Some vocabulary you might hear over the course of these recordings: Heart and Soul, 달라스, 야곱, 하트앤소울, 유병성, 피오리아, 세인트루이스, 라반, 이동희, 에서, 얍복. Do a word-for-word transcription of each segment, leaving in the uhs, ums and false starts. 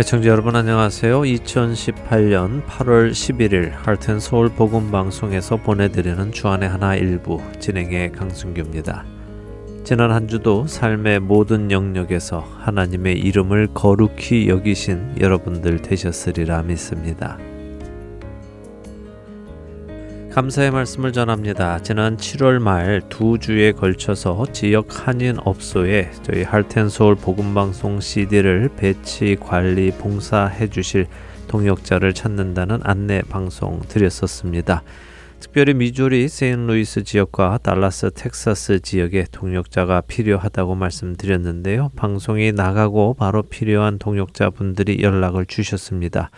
애청자 여러분 안녕하세요. 이천십팔년 팔월 십일일 Heart and Soul 복음방송에서 보내드리는 주안의 하나 일부 진행의 강승규입니다. 지난 한 주도 삶의 모든 영역에서 하나님의 이름을 거룩히 여기신 여러분들 되셨으리라 믿습니다. 감사의 말씀을 전합니다. 지난 칠월 말 두 주에 걸쳐서 지역 한인업소에 저희 하트앤소울 복음방송 씨디를 배치, 관리, 봉사해 주실 동역자를 찾는다는 안내 방송 드렸었습니다. 특별히 미주리, 세인트루이스 지역과 달라스, 텍사스 지역에 동역자가 필요하다고 말씀드렸는데요. 방송이 나가고 바로 필요한 동역자분들이 연락을 주셨습니다.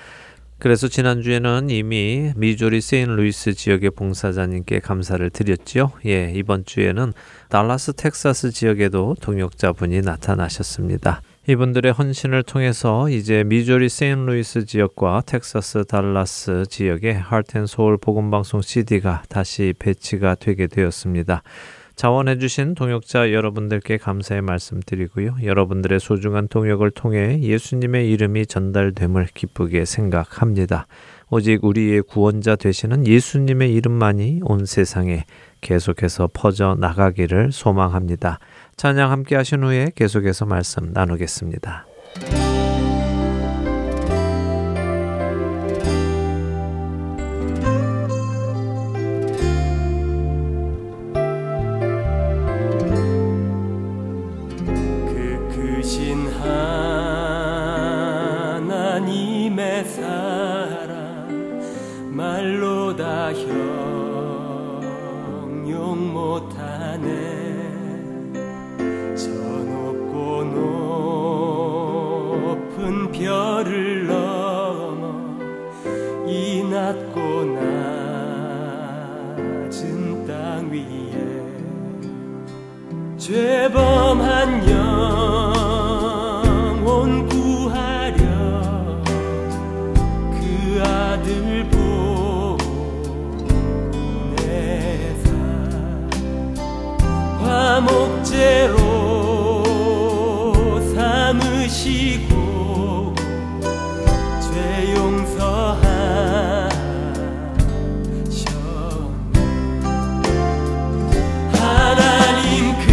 그래서 지난주에는 이미 미주리 세인트루이스 지역의 봉사자님께 감사를 드렸지요. 예, 이번 주에는 달라스 텍사스 지역에도 동역자분이 나타나셨습니다. 이분들의 헌신을 통해서 이제 미주리 세인트루이스 지역과 텍사스 달라스 지역의 Heart and Soul 복음방송 씨디가 다시 배치가 되게 되었습니다. 자원해 주신 동역자 여러분들께 감사의 말씀 드리고요. 여러분들의 소중한 동역을 통해 예수님의 이름이 전달됨을 기쁘게 생각합니다. 오직 우리의 구원자 되시는 예수님의 이름만이 온 세상에 계속해서 퍼져나가기를 소망합니다. 찬양 함께 하신 후에 계속해서 말씀 나누겠습니다. 죄범한 영혼 구하려 그 아들 보내사 화목제로 삼으시고 죄 용서하셨네. 하나님 그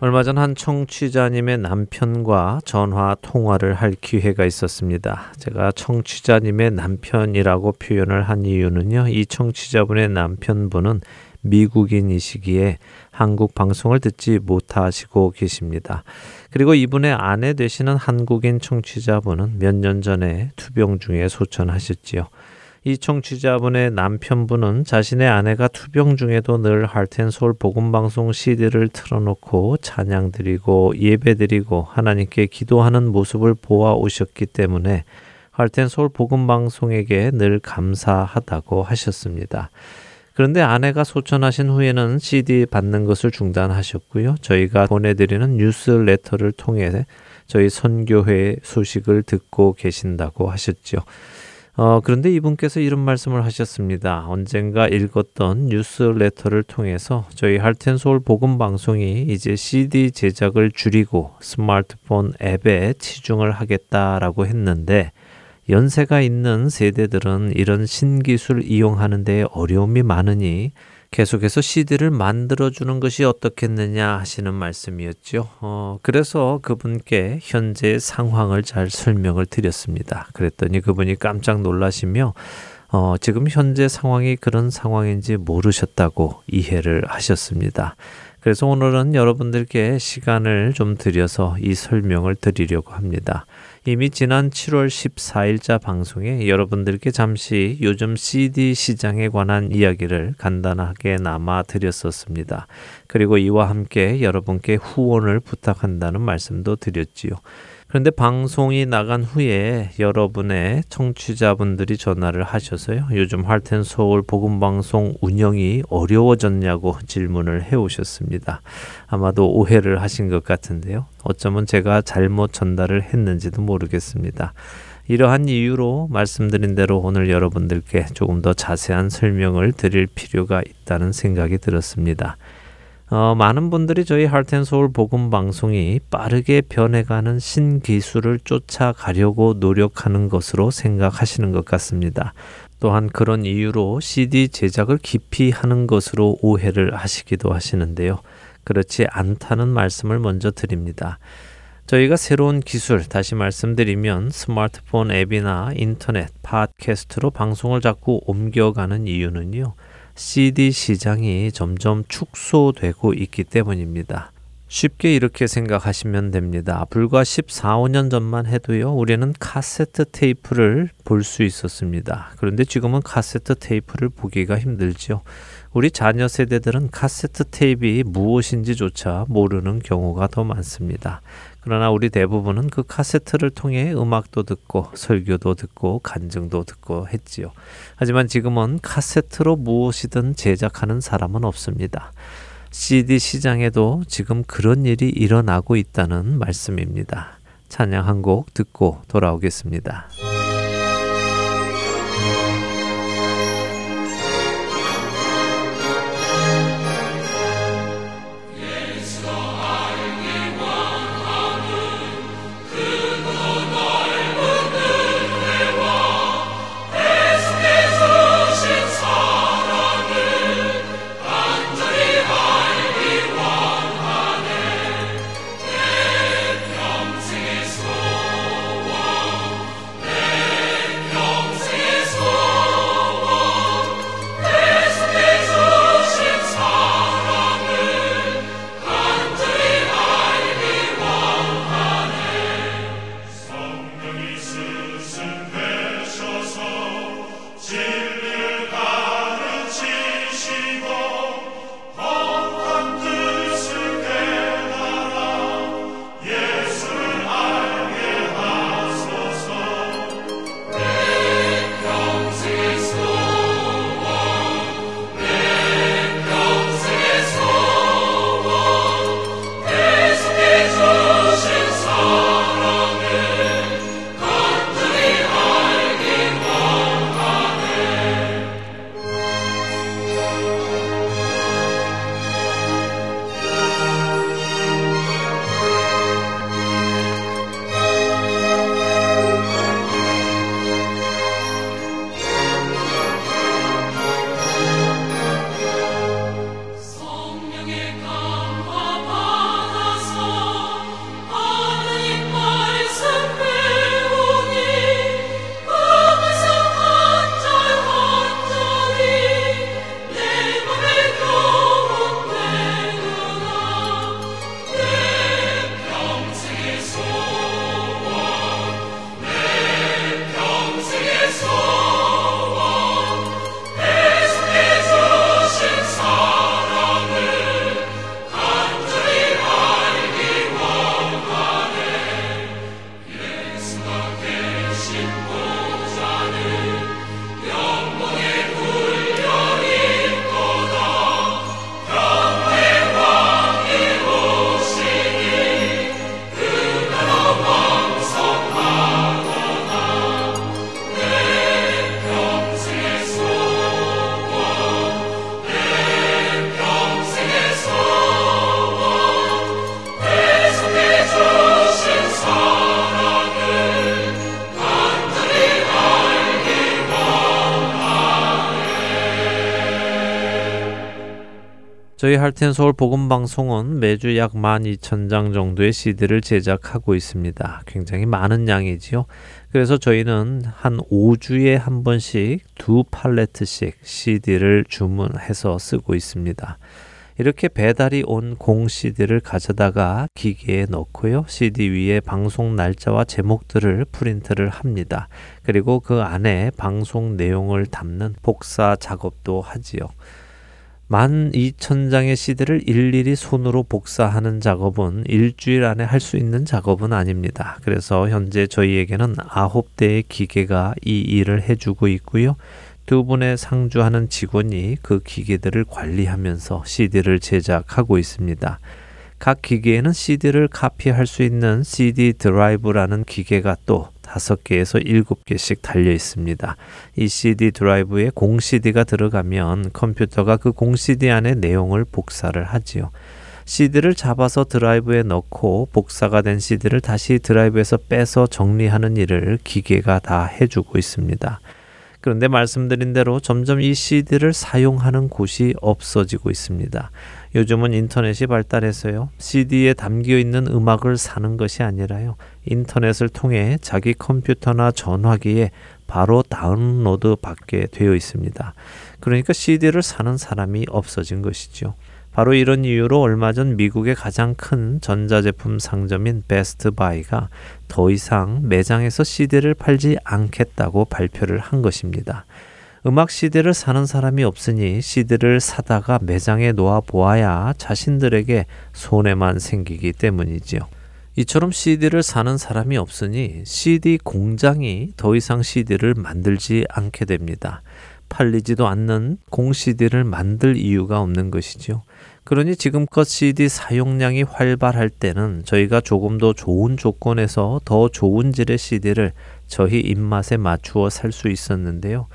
얼마 전 한 청취자님의 남편과 전화 통화를 할 기회가 있었습니다. 제가 청취자님의 남편이라고 표현을 한 이유는요, 이 청취자분의 남편분은 미국인이시기에 한국 방송을 듣지 못하시고 계십니다. 그리고 이분의 아내 되시는 한국인 청취자분은 몇 년 전에 투병 중에 소천하셨지요. 이 청취자분의 남편분은 자신의 아내가 투병 중에도 늘 하트앤소울 복음방송 씨디를 틀어놓고 찬양드리고 예배드리고 하나님께 기도하는 모습을 보아오셨기 때문에 하트앤소울 복음방송에게 늘 감사하다고 하셨습니다. 그런데 아내가 소천하신 후에는 씨디 받는 것을 중단하셨고요. 저희가 보내드리는 뉴스레터를 통해 저희 선교회 소식을 듣고 계신다고 하셨죠. 어, 그런데 이분께서 이런 말씀을 하셨습니다. 언젠가 읽었던 뉴스레터를 통해서 저희 하트앤소울 복음방송이 이제 씨디 제작을 줄이고 스마트폰 앱에 치중을 하겠다라고 했는데 연세가 있는 세대들은 이런 신기술 이용하는 데에 어려움이 많으니 계속해서 씨디를 만들어주는 것이 어떻겠느냐 하시는 말씀이었죠. 어, 그래서 그분께 현재 상황을 잘 설명을 드렸습니다. 그랬더니 그분이 깜짝 놀라시며 어, 지금 현재 상황이 그런 상황인지 모르셨다고 이해를 하셨습니다. 그래서 오늘은 여러분들께 시간을 좀 들여서 이 설명을 드리려고 합니다. 이미 지난 칠월 십사일자 방송에 여러분들께 잠시 요즘 씨디 시장에 관한 이야기를 간단하게 남아 드렸었습니다. 그리고 이와 함께 여러분께 후원을 부탁한다는 말씀도 드렸지요. 그런데 방송이 나간 후에 여러분의 청취자분들이 전화를 하셔서요, 요즘 하트앤소울 복음방송 운영이 어려워졌냐고 질문을 해오셨습니다. 아마도 오해를 하신 것 같은데요. 어쩌면 제가 잘못 전달을 했는지도 모르겠습니다. 이러한 이유로 말씀드린 대로 오늘 여러분들께 조금 더 자세한 설명을 드릴 필요가 있다는 생각이 들었습니다. 어, 많은 분들이 저희 하트앤소울 복음방송이 빠르게 변해가는 신기술을 쫓아가려고 노력하는 것으로 생각하시는 것 같습니다. 또한 그런 이유로 씨디 제작을 기피하는 것으로 오해를 하시기도 하시는데요. 그렇지 않다는 말씀을 먼저 드립니다. 저희가 새로운 기술, 다시 말씀드리면 스마트폰 앱이나 인터넷, 팟캐스트로 방송을 자꾸 옮겨가는 이유는요, 씨디 시장이 점점 축소되고 있기 때문입니다. 쉽게 이렇게 생각하시면 됩니다. 불과 십사, 오년 전만 해도요, 우리는 카세트 테이프를 볼 수 있었습니다. 그런데 지금은 카세트 테이프를 보기가 힘들죠. 우리 자녀 세대들은 카세트 테이프가 무엇인지조차 모르는 경우가 더 많습니다. 그러나 우리 대부분은 그 카세트를 통해 음악도 듣고 설교도 듣고 간증도 듣고 했지요. 하지만 지금은 카세트로 무엇이든 제작하는 사람은 없습니다. 씨디 시장에도 지금 그런 일이 일어나고 있다는 말씀입니다. 찬양 한 곡 듣고 돌아오겠습니다. 저희 하트앤소울 복음방송은 매주 약 만 이천 장 정도의 씨디를 제작하고 있습니다. 굉장히 많은 양이지요. 그래서 저희는 한 오 주에 한 번씩 두 팔레트씩 씨디를 주문해서 쓰고 있습니다. 이렇게 배달이 온 공 씨디를 가져다가 기계에 넣고요. 씨디 위에 방송 날짜와 제목들을 프린트를 합니다. 그리고 그 안에 방송 내용을 담는 복사 작업도 하지요. 만 이천 장의 씨디를 일일이 손으로 복사하는 작업은 일주일 안에 할 수 있는 작업은 아닙니다. 그래서 현재 저희에게는 아홉 대의 기계가 이 일을 해주고 있고요. 두 분의 상주하는 직원이 그 기계들을 관리하면서 씨디를 제작하고 있습니다. 각 기계에는 씨디를 카피할 수 있는 씨디 드라이브라는 기계가 또 다섯 개에서 일곱 개씩 달려 있습니다. 이 씨디 드라이브에 공 씨디가 들어가면 컴퓨터가 그 공 씨디 안에 내용을 복사를 하지요. 씨디를 잡아서 드라이브에 넣고 복사가 된 씨디를 다시 드라이브에서 빼서 정리하는 일을 기계가 다 해주고 있습니다. 그런데 말씀드린 대로 점점 이 씨디를 사용하는 곳이 없어지고 있습니다. 요즘은 인터넷이 발달해서요. 씨디에 담겨있는 음악을 사는 것이 아니라요. 인터넷을 통해 자기 컴퓨터나 전화기에 바로 다운로드 받게 되어 있습니다. 그러니까 씨디를 사는 사람이 없어진 것이죠. 바로 이런 이유로 얼마 전 미국의 가장 큰 전자제품 상점인 베스트바이가 더 이상 매장에서 씨디를 팔지 않겠다고 발표를 한 것입니다. 음악 씨디를 사는 사람이 없으니 씨디를 사다가 매장에 놓아보아야 자신들에게 손해만 생기기 때문이지요. 이처럼 씨디를 사는 사람이 없으니 씨디 공장이 더 이상 씨디를 만들지 않게 됩니다. 팔리지도 않는 공 씨디를 만들 이유가 없는 것이죠. 그러니 지금껏 씨디 사용량이 활발할 때는 저희가 조금 더 좋은 조건에서 더 좋은 질의 씨디를 저희 입맛에 맞추어 살 수 있었는데요.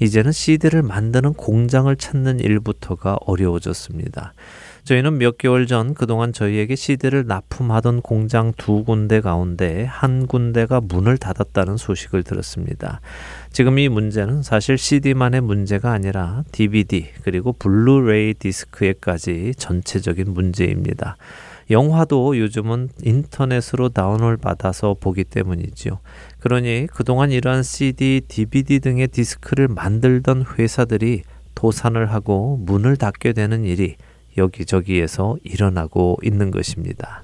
이제는 씨디를 만드는 공장을 찾는 일부터가 어려워졌습니다. 저희는 몇 개월 전 그동안 저희에게 씨디를 납품하던 공장 두 군데 가운데 한 군데가 문을 닫았다는 소식을 들었습니다. 지금 이 문제는 사실 씨디만의 문제가 아니라 디비디 그리고 블루레이 디스크에까지 전체적인 문제입니다. 영화도 요즘은 인터넷으로 다운을 받아서 보기 때문이지요. 그러니 그동안 이러한 씨디, 디비디 등의 디스크를 만들던 회사들이 도산을 하고 문을 닫게 되는 일이 여기저기에서 일어나고 있는 것입니다.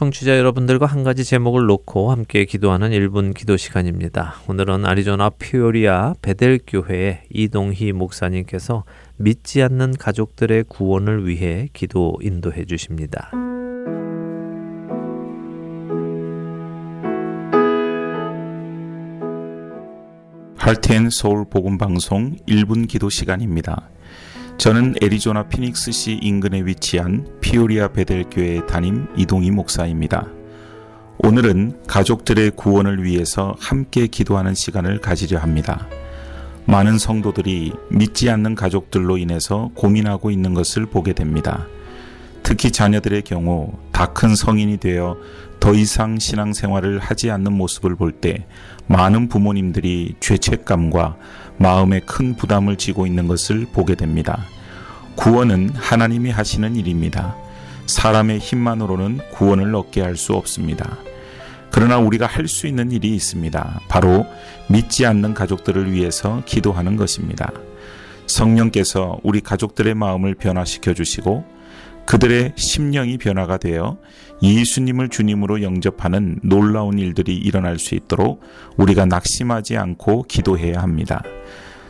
청취자 여러분들과 한 가지 제목을 놓고 함께 기도하는 일 분 기도 시간입니다. 오늘은 아리조나 피오리아 베델교회의 이동희 목사님께서 믿지 않는 가족들의 구원을 위해 기도 인도해 주십니다. 하트앤소울 복음방송 일 분 기도 시간입니다. 저는 애리조나 피닉스시 인근에 위치한 피오리아 베델교회 담임 이동희 목사입니다. 오늘은 가족들의 구원을 위해서 함께 기도하는 시간을 가지려 합니다. 많은 성도들이 믿지 않는 가족들로 인해서 고민하고 있는 것을 보게 됩니다. 특히 자녀들의 경우 다 큰 성인이 되어 더 이상 신앙생활을 하지 않는 모습을 볼 때 많은 부모님들이 죄책감과 마음에 큰 부담을 지고 있는 것을 보게 됩니다. 구원은 하나님이 하시는 일입니다. 사람의 힘만으로는 구원을 얻게 할 수 없습니다. 그러나 우리가 할 수 있는 일이 있습니다. 바로 믿지 않는 가족들을 위해서 기도하는 것입니다. 성령께서 우리 가족들의 마음을 변화시켜 주시고 그들의 심령이 변화가 되어 예수님을 주님으로 영접하는 놀라운 일들이 일어날 수 있도록 우리가 낙심하지 않고 기도해야 합니다.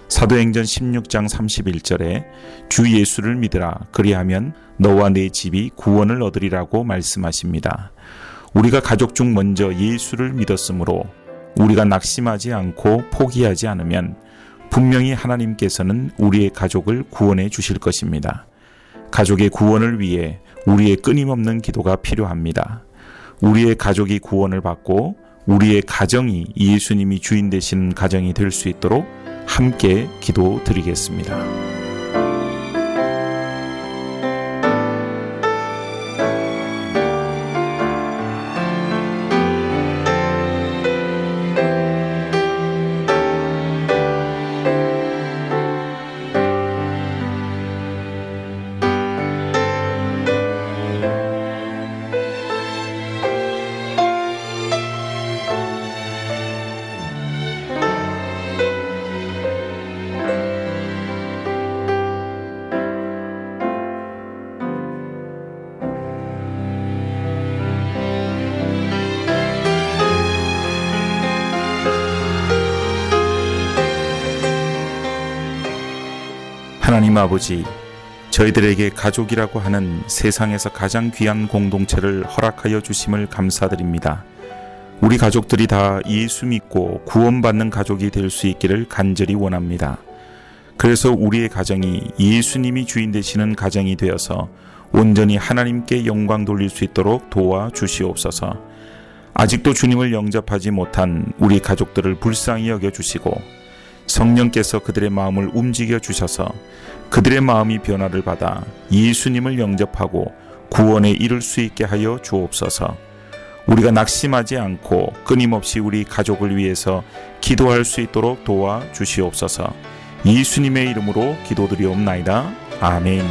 사도행전 십육 장 삼십일 절에 주 예수를 믿으라 그리하면 너와 네 집이 구원을 얻으리라고 말씀하십니다. 우리가 가족 중 먼저 예수를 믿었으므로 우리가 낙심하지 않고 포기하지 않으면 분명히 하나님께서는 우리의 가족을 구원해 주실 것입니다. 가족의 구원을 위해 우리의 끊임없는 기도가 필요합니다. 우리의 가족이 구원을 받고 우리의 가정이 예수님이 주인 되시는 가정이 될 수 있도록 함께 기도 드리겠습니다. 하나님 아버지, 저희들에게 가족이라고 하는 세상에서 가장 귀한 공동체를 허락하여 주심을 감사드립니다. 우리 가족들이 다 예수 믿고 구원받는 가족이 될 수 있기를 간절히 원합니다. 그래서 우리의 가정이 예수님이 주인 되시는 가정이 되어서 온전히 하나님께 영광 돌릴 수 있도록 도와주시옵소서. 아직도 주님을 영접하지 못한 우리 가족들을 불쌍히 여겨주시고 성령께서 그들의 마음을 움직여 주셔서 그들의 마음이 변화를 받아 예수님을 영접하고 구원에 이를 수 있게 하여 주옵소서. 우리가 낙심하지 않고 끊임없이 우리 가족을 위해서 기도할 수 있도록 도와주시옵소서. 예수님의 이름으로 기도드리옵나이다. 아멘.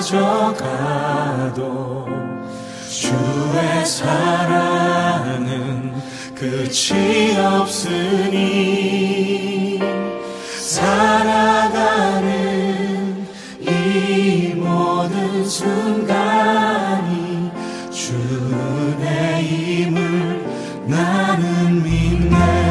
사라져가도 주의 사랑 끝이 없으니 살아가는 이 모든 순간이 주의 힘을 나는 믿네.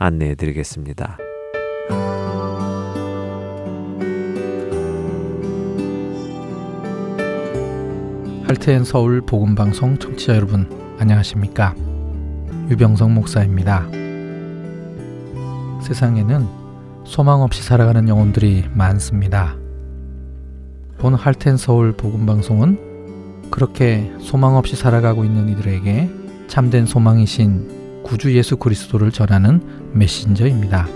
안내해 드리겠습니다. 하트앤서울 복음방송 청취자 여러분 안녕하십니까? 유병성 목사입니다. 세상에는 소망 없이 살아가는 영혼들이 많습니다. 본 하트앤서울 복음방송은 그렇게 소망 없이 살아가고 있는 이들에게 참된 소망이신 구주 예수 그리스도를 전하는 메신저입니다.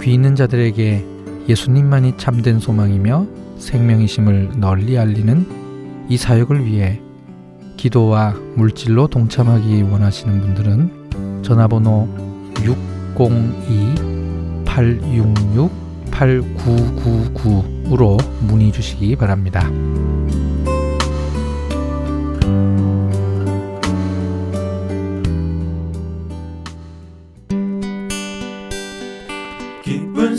귀 있는 자들에게 예수님만이 참된 소망이며 생명이심을 널리 알리는 이 사역을 위해 기도와 물질로 동참하기 원하시는 분들은 전화번호 육공이 팔육육 팔구구구구로 문의 주시기 바랍니다.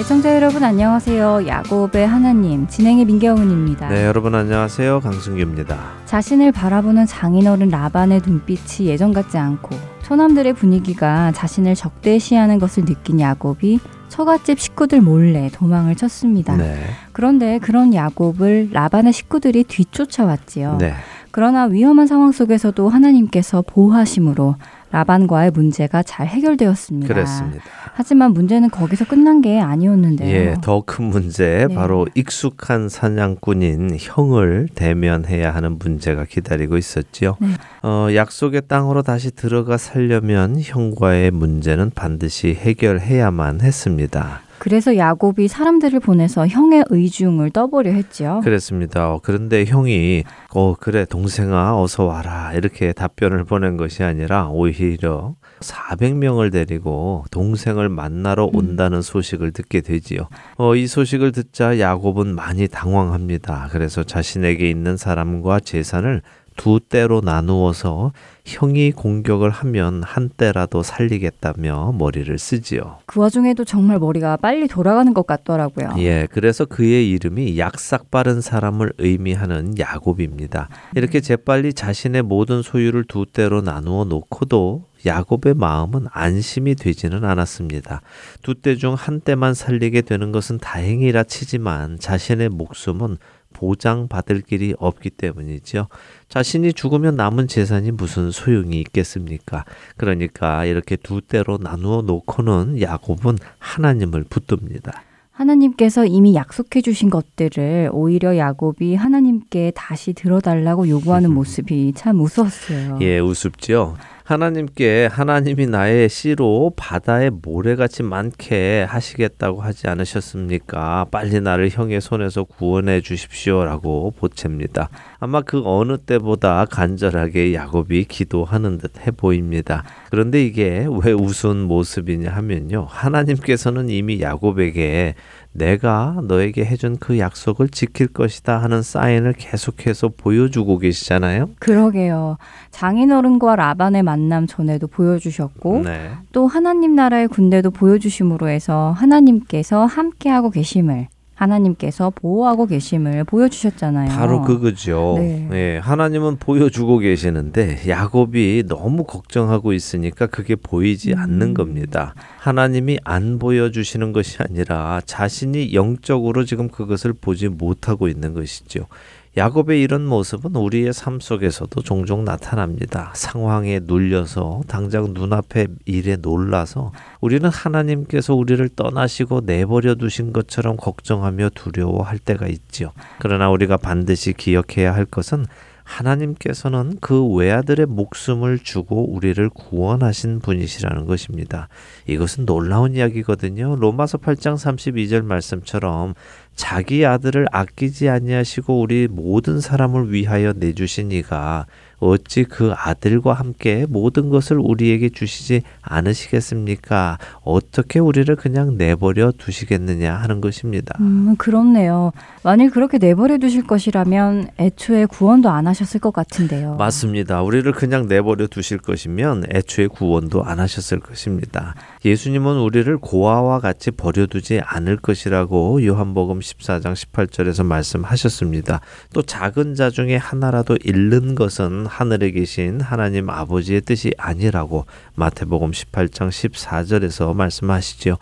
애청자 여러분 안녕하세요. 야곱의 하나님 진행의 민경은입니다. 네, 여러분 안녕하세요. 강승규입니다. 자신을 바라보는 장인어른 라반의 눈빛이 예전 같지 않고 처남들의 분위기가 자신을 적대시하는 것을 느낀 야곱이 처갓집 식구들 몰래 도망을 쳤습니다. 네. 그런데 그런 야곱을 라반의 식구들이 뒤쫓아왔지요. 네. 그러나 위험한 상황 속에서도 하나님께서 보호하심으로 라반과의 문제가 잘 해결되었습니다. 그렇습니다. 하지만 문제는 거기서 끝난 게 아니었는데요. 예, 더 큰 문제, 네. 바로 익숙한 사냥꾼인 형을 대면해야 하는 문제가 기다리고 있었지요. 네. 어, 약속의 땅으로 다시 들어가 살려면 형과의 문제는 반드시 해결해야만 했습니다. 그래서 야곱이 사람들을 보내서 형의 의중을 떠보려 했지요. 그렇습니다. 그런데 형이 어 그래 동생아 어서 와라 이렇게 답변을 보낸 것이 아니라 오히려 사백 명을 데리고 동생을 만나러 온다는 음. 소식을 듣게 되지요. 어, 이 소식을 듣자 야곱은 많이 당황합니다. 그래서 자신에게 있는 사람과 재산을 두 떼로 나누어서 형이 공격을 하면 한 떼라도 살리겠다며 머리를 쓰지요. 그 와중에도 정말 머리가 빨리 돌아가는 것 같더라고요. 예, 그래서 그의 이름이 약삭빠른 사람을 의미하는 야곱입니다. 이렇게 재빨리 자신의 모든 소유를 두 떼로 나누어 놓고도 야곱의 마음은 안심이 되지는 않았습니다. 두 떼 중 한 떼만 살리게 되는 것은 다행이라 치지만 자신의 목숨은 보장받을 길이 없기 때문이죠. 자신이 죽으면 남은 재산이 무슨 소용이 있겠습니까? 그러니까 이렇게 두 떼로 나누어 놓고는 야곱은 하나님을 붙듭니다. 하나님께서 이미 약속해 주신 것들을 오히려 야곱이 하나님께 다시 들어달라고 요구하는 모습이 참 우스웠어요. 예, 우습죠. 하나님께 하나님이 나의 씨로 바다에 모래같이 많게 하시겠다고 하지 않으셨습니까? 빨리 나를 형의 손에서 구원해 주십시오라고 보챕니다. 아마 그 어느 때보다 간절하게 야곱이 기도하는 듯해 보입니다. 그런데 이게 왜 우스운 모습이냐 하면요. 하나님께서는 이미 야곱에게 내가 너에게 해준 그 약속을 지킬 것이다 하는 사인을 계속해서 보여주고 계시잖아요. 그러게요. 장인어른과 라반의 만남 전에도 보여주셨고 네. 또 하나님 나라의 군대도 보여주심으로 해서 하나님께서 함께하고 계심을 하나님께서 보호하고 계심을 보여주셨잖아요. 바로 그거죠. 네. 예, 하나님은 보여주고 계시는데 야곱이 너무 걱정하고 있으니까 그게 보이지 음. 않는 겁니다. 하나님이 안 보여주시는 것이 아니라 자신이 영적으로 지금 그것을 보지 못하고 있는 것이죠. 야곱의 이런 모습은 우리의 삶 속에서도 종종 나타납니다. 상황에 눌려서 당장 눈앞의 일에 놀라서 우리는 하나님께서 우리를 떠나시고 내버려 두신 것처럼 걱정하며 두려워할 때가 있지요. 그러나 우리가 반드시 기억해야 할 것은 하나님께서는 그 외아들의 목숨을 주고 우리를 구원하신 분이시라는 것입니다. 이것은 놀라운 이야기거든요. 로마서 팔 장 삼십이 절 말씀처럼 자기 아들을 아끼지 아니하시고 우리 모든 사람을 위하여 내주신 이가 어찌 그 아들과 함께 모든 것을 우리에게 주시지 않으시겠습니까? 어떻게 우리를 그냥 내버려 두시겠느냐 하는 것입니다. 음, 그렇네요. 만일 그렇게 내버려 두실 것이라면 애초에 구원도 안 하셨을 것 같은데요. 맞습니다. 우리를 그냥 내버려 두실 것이면 애초에 구원도 안 하셨을 것입니다. 예수님은 우리를 고아와 같이 버려두지 않을 것이라고 요한복음 십사 장 십팔 절에서 말씀하셨습니다. 또 작은 자 중에 하나라도 잃는 것은 하늘에 계신 하나님 아버지의 뜻이 아니라고 마태복음 십팔 장 십사 절에서 말씀하시지요.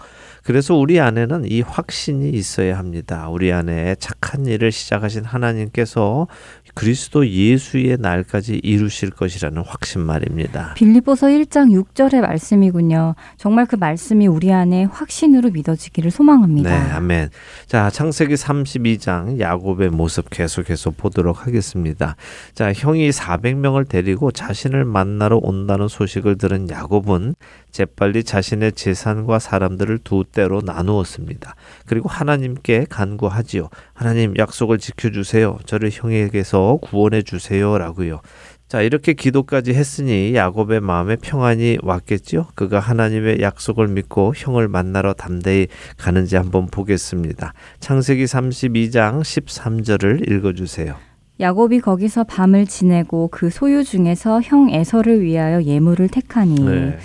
그래서 우리 안에는 이 확신이 있어야 합니다. 우리 안에 착한 일을 시작하신 하나님께서 그리스도 예수의 날까지 이루실 것이라는 확신 말입니다. 빌립보서 일 장 육 절의 말씀이군요. 정말 그 말씀이 우리 안에 확신으로 믿어지기를 소망합니다. 네, 아멘. 자, 창세기 삼십이 장 야곱의 모습 계속해서 보도록 하겠습니다. 자, 형이 사백 명을 데리고 자신을 만나러 온다는 소식을 들은 야곱은 재빨리 자신의 재산과 사람들을 두 때로 나누었습니다. 그리고 하나님께 간구하지요. 하나님 약속을 지켜주세요. 저를 형에게서 구원해 주세요 라고요. 자, 이렇게 기도까지 했으니 야곱의 마음에 평안이 왔겠지요. 그가 하나님의 약속을 믿고 형을 만나러 담대히 가는지 한번 보겠습니다. 창세기 삼십이 장 십삼 절을 읽어주세요. 야곱이 거기서 밤을 지내고 그 소유 중에서 형 에서를 위하여 예물을 택하니 네.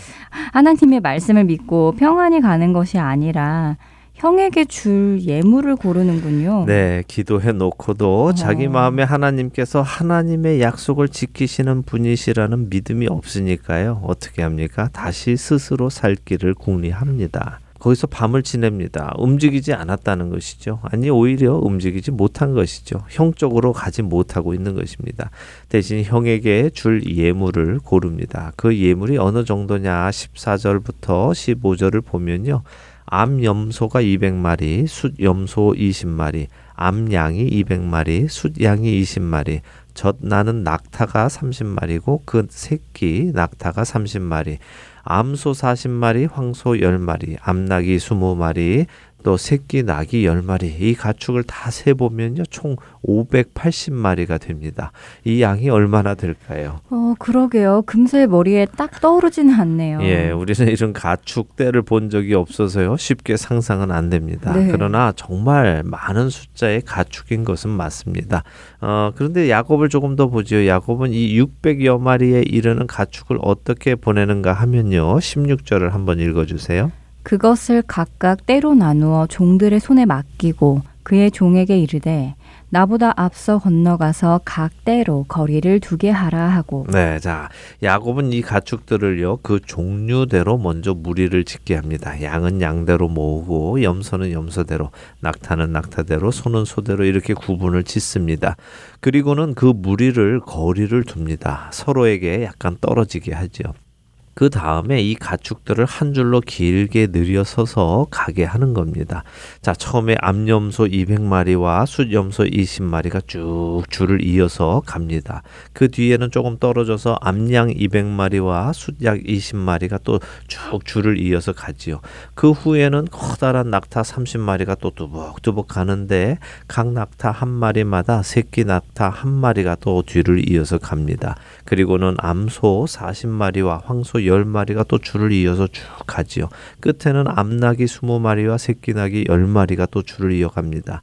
하나님의 말씀을 믿고 평안히 가는 것이 아니라 형에게 줄 예물을 고르는군요. 네, 기도해 놓고도 어. 자기 마음에 하나님께서 하나님의 약속을 지키시는 분이시라는 믿음이 없으니까요. 어떻게 합니까? 다시 스스로 살 길을 궁리합니다. 거기서 밤을 지냅니다. 움직이지 않았다는 것이죠. 아니 오히려 움직이지 못한 것이죠. 형 쪽으로 가지 못하고 있는 것입니다. 대신 형에게 줄 예물을 고릅니다. 그 예물이 어느 정도냐 십사 절부터 십오 절을 보면요. 암염소가 이백 마리, 숫염소 이십 마리, 암양이 이백 마리, 숫양이 이십 마리, 젖나는 낙타가 삼십 마리고 그 새끼 낙타가 삼십 마리, 암소 사십 마리, 황소 십 마리, 암낙이 이십 마리, 또 새끼 낙이 십 마리, 이 가축을 다 세보면요 총 오백팔십 마리가 됩니다. 이 양이 얼마나 될까요? 어, 그러게요. 금세 머리에 딱 떠오르지는 않네요. 예, 우리는 이런 가축대를 본 적이 없어서요 쉽게 상상은 안 됩니다. 네. 그러나 정말 많은 숫자의 가축인 것은 맞습니다. 어, 그런데 야곱을 조금 더 보지요. 야곱은 이 육백여 마리에 이르는 가축을 어떻게 보내는가 하면요 십육 절을 한번 읽어주세요. 그것을 각각 떼로 나누어 종들의 손에 맡기고 그의 종에게 이르되 나보다 앞서 건너가서 각 떼로 거리를 두게 하라 하고. 네, 자 야곱은 이 가축들을요 그 종류대로 먼저 무리를 짓게 합니다. 양은 양대로 모으고 염소는 염소대로, 낙타는 낙타대로, 소는 소대로 이렇게 구분을 짓습니다. 그리고는 그 무리를 거리를 둡니다. 서로에게 약간 떨어지게 하죠. 그 다음에 이 가축들을 한 줄로 길게 늘여서서 가게 하는 겁니다. 자, 처음에 암염소 이백 마리와 숫염소 이십 마리가 쭉 줄을 이어서 갑니다. 그 뒤에는 조금 떨어져서 암양 이백 마리와 숫양 이십 마리가 또 쭉 줄을 이어서 가지요. 그 후에는 커다란 낙타 삼십 마리가 또 두벅두벅 가는데 각 낙타 한 마리마다 새끼 낙타 한 마리가 또 뒤를 이어서 갑니다. 그리고는 암소 사십 마리와 황소 십 마리가 또 줄을 이어서 쭉 가지요. 끝에는 암낙이 이십 마리와 새끼낙이 십 마리가 또 줄을 이어갑니다.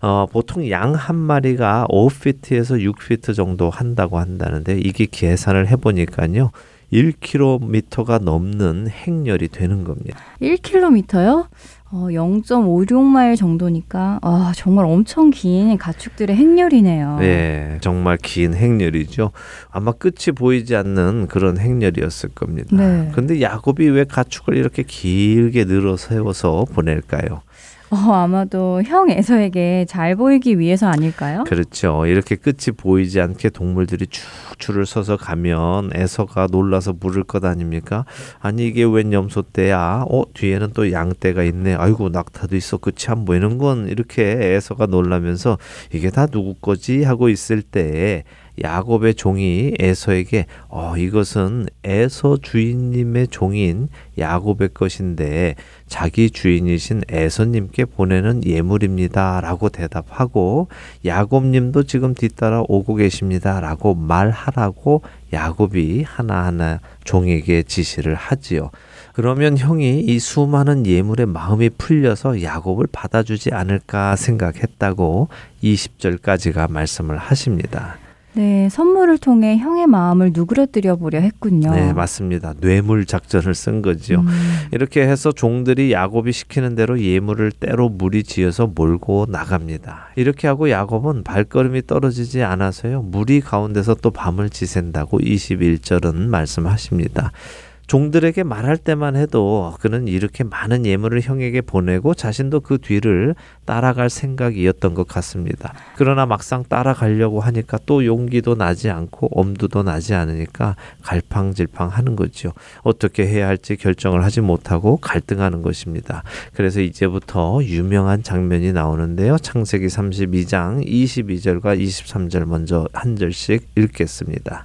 어, 보통 양 한 마리가 오 피트에서 육 피트 정도 한다고 한다는데 이게 계산을 해보니까요. 일 킬로미터가 넘는 행렬이 되는 겁니다. 일 킬로미터요? 어, 영 점 오육 마일 정도니까 아, 정말 엄청 긴 가축들의 행렬이네요. 네, 정말 긴 행렬이죠. 아마 끝이 보이지 않는 그런 행렬이었을 겁니다. 그런데 네. 야곱이 왜 가축을 이렇게 길게 늘어 세워서 보낼까요? 어, 아마도 형 에서에게 잘 보이기 위해서 아닐까요? 그렇죠. 이렇게 끝이 보이지 않게 동물들이 쭉 줄을 서서 가면 에서가 놀라서 물을 것 아닙니까? 아니 이게 웬 염소떼야? 어? 뒤에는 또 양떼가 있네. 아이고 낙타도 있어. 끝이 안 보이는 건 이렇게 에서가 놀라면서 이게 다 누구 거지? 하고 있을 때에 야곱의 종이 에서에게 어, 이것은 에서 주인님의 종인 야곱의 것인데 자기 주인이신 에서님께 보내는 예물입니다 라고 대답하고 야곱님도 지금 뒤따라 오고 계십니다 라고 말하라고 야곱이 하나하나 종에게 지시를 하지요. 그러면 형이 이 수많은 예물에 마음이 풀려서 야곱을 받아주지 않을까 생각했다고 이십 절까지가 말씀을 하십니다. 네, 선물을 통해 형의 마음을 누그러뜨려 보려 했군요. 네, 맞습니다. 뇌물 작전을 쓴 거죠. 음. 이렇게 해서 종들이 야곱이 시키는 대로 예물을 때로 무리지어서 몰고 나갑니다. 이렇게 하고 야곱은 발걸음이 떨어지지 않아서요. 무리 가운데서 또 밤을 지샌다고 이십일 절은 말씀하십니다. 종들에게 말할 때만 해도 그는 이렇게 많은 예물을 형에게 보내고 자신도 그 뒤를 따라갈 생각이었던 것 같습니다. 그러나 막상 따라가려고 하니까 또 용기도 나지 않고 엄두도 나지 않으니까 갈팡질팡 하는 거죠. 어떻게 해야 할지 결정을 하지 못하고 갈등하는 것입니다. 그래서 이제부터 유명한 장면이 나오는데요. 창세기 삼십이 장 이십이 절과 이십삼 절 먼저 한 절씩 읽겠습니다.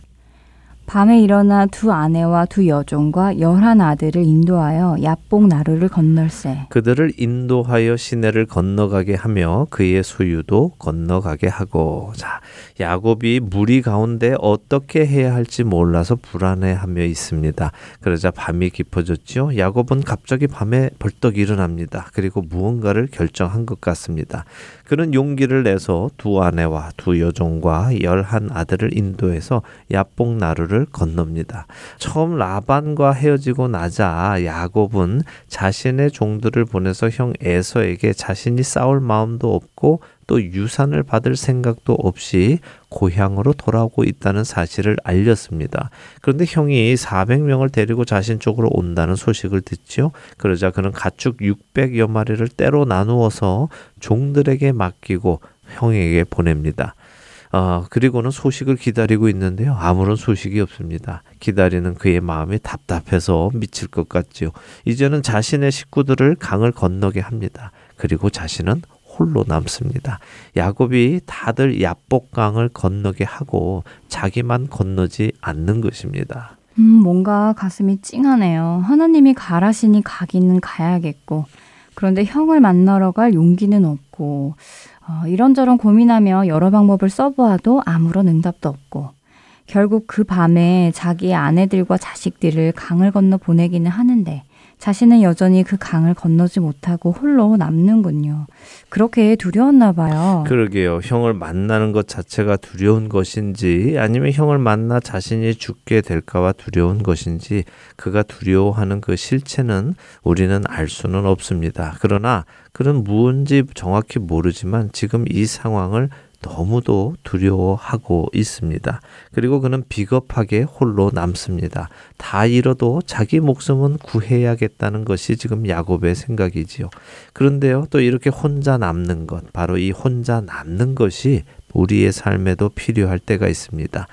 밤에 일어나 두 아내와 두 여종과 열한 아들을 인도하여 얍복 나루를 건널세. 그들을 인도하여 시내를 건너가게 하며 그의 소유도 건너가게 하고. 자, 야곱이 무리 가운데 어떻게 해야 할지 몰라서 불안해하며 있습니다. 그러자 밤이 깊어졌지요. 야곱은 갑자기 밤에 벌떡 일어납니다. 그리고 무언가를 결정한 것 같습니다. 그는 용기를 내서 두 아내와 두 여종과 열한 아들을 인도해서 얍복 나루를 바다를 건넙니다. 처음 라반과 헤어지고 나자 야곱은 자신의 종들을 보내서 형 에서에게 자신이 싸울 마음도 없고 또 유산을 받을 생각도 없이 고향으로 돌아오고 있다는 사실을 알렸습니다. 그런데 형이 사백 명을 데리고 자신 쪽으로 온다는 소식을 듣죠. 그러자 그는 가축 육백여 마리를 때로 나누어서 종들에게 맡기고 형에게 보냅니다. 어, 그리고는 소식을 기다리고 있는데요. 아무런 소식이 없습니다. 기다리는 그의 마음이 답답해서 미칠 것 같지요. 이제는 자신의 식구들을 강을 건너게 합니다. 그리고 자신은 홀로 남습니다. 야곱이 다들 얍복강을 건너게 하고 자기만 건너지 않는 것입니다. 음, 뭔가 가슴이 찡하네요. 하나님이 가라시니 가기는 가야겠고 그런데 형을 만나러 갈 용기는 없고 어, 이런저런 고민하며 여러 방법을 써보아도 아무런 응답도 없고 결국 그 밤에 자기의 아내들과 자식들을 강을 건너 보내기는 하는데 자신은 여전히 그 강을 건너지 못하고 홀로 남는군요. 그렇게 두려웠나 봐요. 그러게요. 형을 만나는 것 자체가 두려운 것인지 아니면 형을 만나 자신이 죽게 될까 봐 두려운 것인지 그가 두려워하는 그 실체는 우리는 알 수는 없습니다. 그러나 그는 무언지 정확히 모르지만 지금 이 상황을 너무도 두려워하고 있습니다. 그리고 그는 비겁하게 홀로 남습니다. 다 잃어도 자기 목숨은 구해야겠다는 것이 지금 야곱의 생각이지요. 그런데요, 또 이렇게 혼자 남는 것, 바로 이 혼자 남는 것이 우리의 삶에도 필요할 때가 있습니다.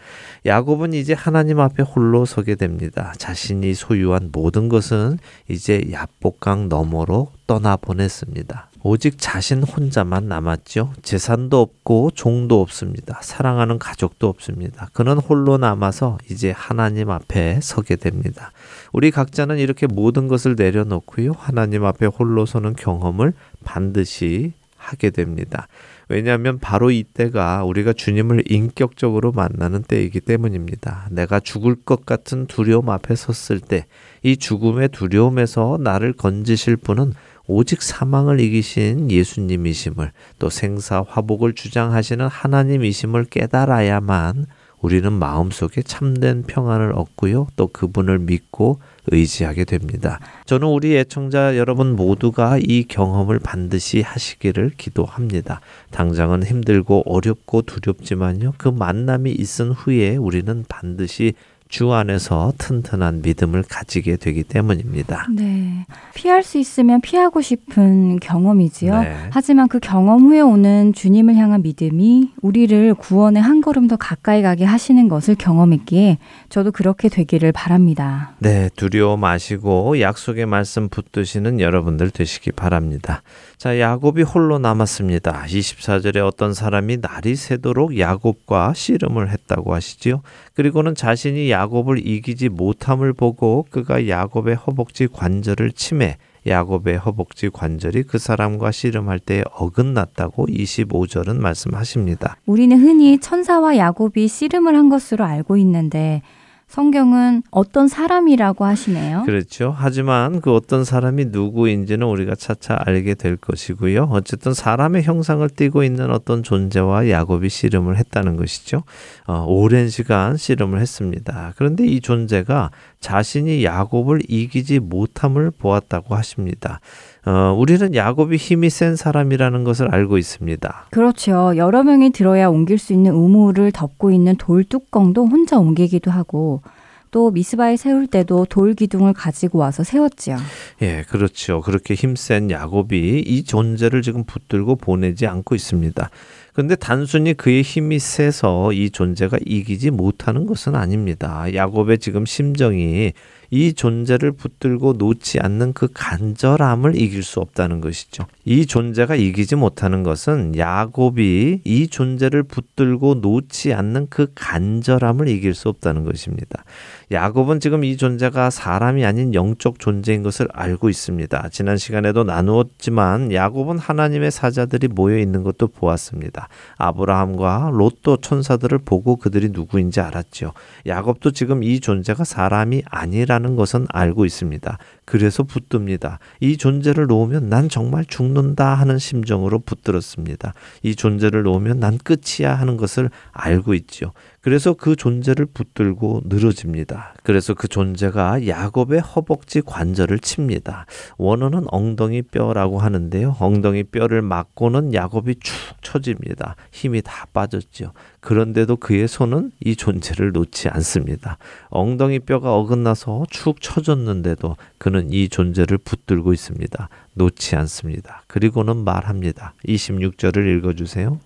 야곱은 이제 하나님 앞에 홀로 서게 됩니다. 자신이 소유한 모든 것은 이제 얍복강 너머로 떠나보냈습니다. 오직 자신 혼자만 남았죠. 재산도 없고 종도 없습니다. 사랑하는 가족도 없습니다. 그는 홀로 남아서 이제 하나님 앞에 서게 됩니다. 우리 각자는 이렇게 모든 것을 내려놓고요. 하나님 앞에 홀로 서는 경험을 반드시 하게 됩니다. 왜냐하면 바로 이때가 우리가 주님을 인격적으로 만나는 때이기 때문입니다. 내가 죽을 것 같은 두려움 앞에 섰을 때 이 죽음의 두려움에서 나를 건지실 분은 오직 사망을 이기신 예수님이심을 또 생사화복을 주장하시는 하나님이심을 깨달아야만 우리는 마음속에 참된 평안을 얻고요. 또 그분을 믿고 의지하게 됩니다. 저는 우리 애청자 여러분 모두가 이 경험을 반드시 하시기를 기도합니다. 당장은 힘들고 어렵고 두렵지만요. 그 만남이 있은 후에 우리는 반드시 주 안에서 튼튼한 믿음을 가지게 되기 때문입니다. 네, 피할 수 있으면 피하고 싶은 경험이지요. 네. 하지만 그 경험 후에 오는 주님을 향한 믿음이 우리를 구원에 한 걸음 더 가까이 가게 하시는 것을 경험했기에 저도 그렇게 되기를 바랍니다. 네, 두려워 마시고 약속의 말씀 붙드시는 여러분들 되시기 바랍니다. 자, 야곱이 홀로 남았습니다. 이십사 절에 어떤 사람이 날이 새도록 야곱과 씨름을 했다고 하시지요. 그리고는 자신이 야곱을 이기지 못함을 보고 그가 야곱의 허벅지 관절을 치매 야곱의 허벅지 관절이 그 사람과 씨름할 때에 어긋났다고 이십오 절은 말씀하십니다. 우리는 흔히 천사와 야곱이 씨름을 한 것으로 알고 있는데 성경은 어떤 사람이라고 하시네요. 그렇죠. 하지만 그 어떤 사람이 누구인지는 우리가 차차 알게 될 것이고요. 어쨌든 사람의 형상을 띠고 있는 어떤 존재와 야곱이 씨름을 했다는 것이죠. 어, 오랜 시간 씨름을 했습니다. 그런데 이 존재가 자신이 야곱을 이기지 못함을 보았다고 하십니다. 어, 우리는 야곱이 힘이 센 사람이라는 것을 알고 있습니다. 그렇죠. 여러 명이 들어야 옮길 수 있는 우물을 덮고 있는 돌 뚜껑도 혼자 옮기기도 하고 또 미스바에 세울 때도 돌 기둥을 가지고 와서 세웠지요. 예, 그렇죠. 그렇게 힘센 야곱이 이 존재를 지금 붙들고 보내지 않고 있습니다. 근데 단순히 그의 힘이 세서 이 존재가 이기지 못하는 것은 아닙니다. 야곱의 지금 심정이 이 존재를 붙들고 놓지 않는 그 간절함을 이길 수 없다는 것이죠. 이 존재가 이기지 못하는 것은 야곱이 이 존재를 붙들고 놓지 않는 그 간절함을 이길 수 없다는 것입니다. 야곱은 지금 이 존재가 사람이 아닌 영적 존재인 것을 알고 있습니다. 지난 시간에도 나누었지만 야곱은 하나님의 사자들이 모여 있는 것도 보았습니다. 아브라함과 롯도 천사들을 보고 그들이 누구인지 알았죠. 야곱도 지금 이 존재가 사람이 아니라는 것은 알고 있습니다. 그래서 붙듭니다. 이 존재를 놓으면 난 정말 죽는다 하는 심정으로 붙들었습니다. 이 존재를 놓으면 난 끝이야 하는 것을 알고 있지요. 그래서 그 존재를 붙들고 늘어집니다. 그래서 그 존재가 야곱의 허벅지 관절을 칩니다. 원어는 엉덩이 뼈라고 하는데요. 엉덩이 뼈를 맞고는 야곱이 축 처집니다. 힘이 다 빠졌지요. 그런데도 그의 손은 이 존재를 놓지 않습니다. 엉덩이 뼈가 어긋나서 축 처졌는데도 그는 이 존재를 붙들고 있습니다. 놓지 않습니다. 그리고는 말합니다. 이십육 절을 읽어주세요.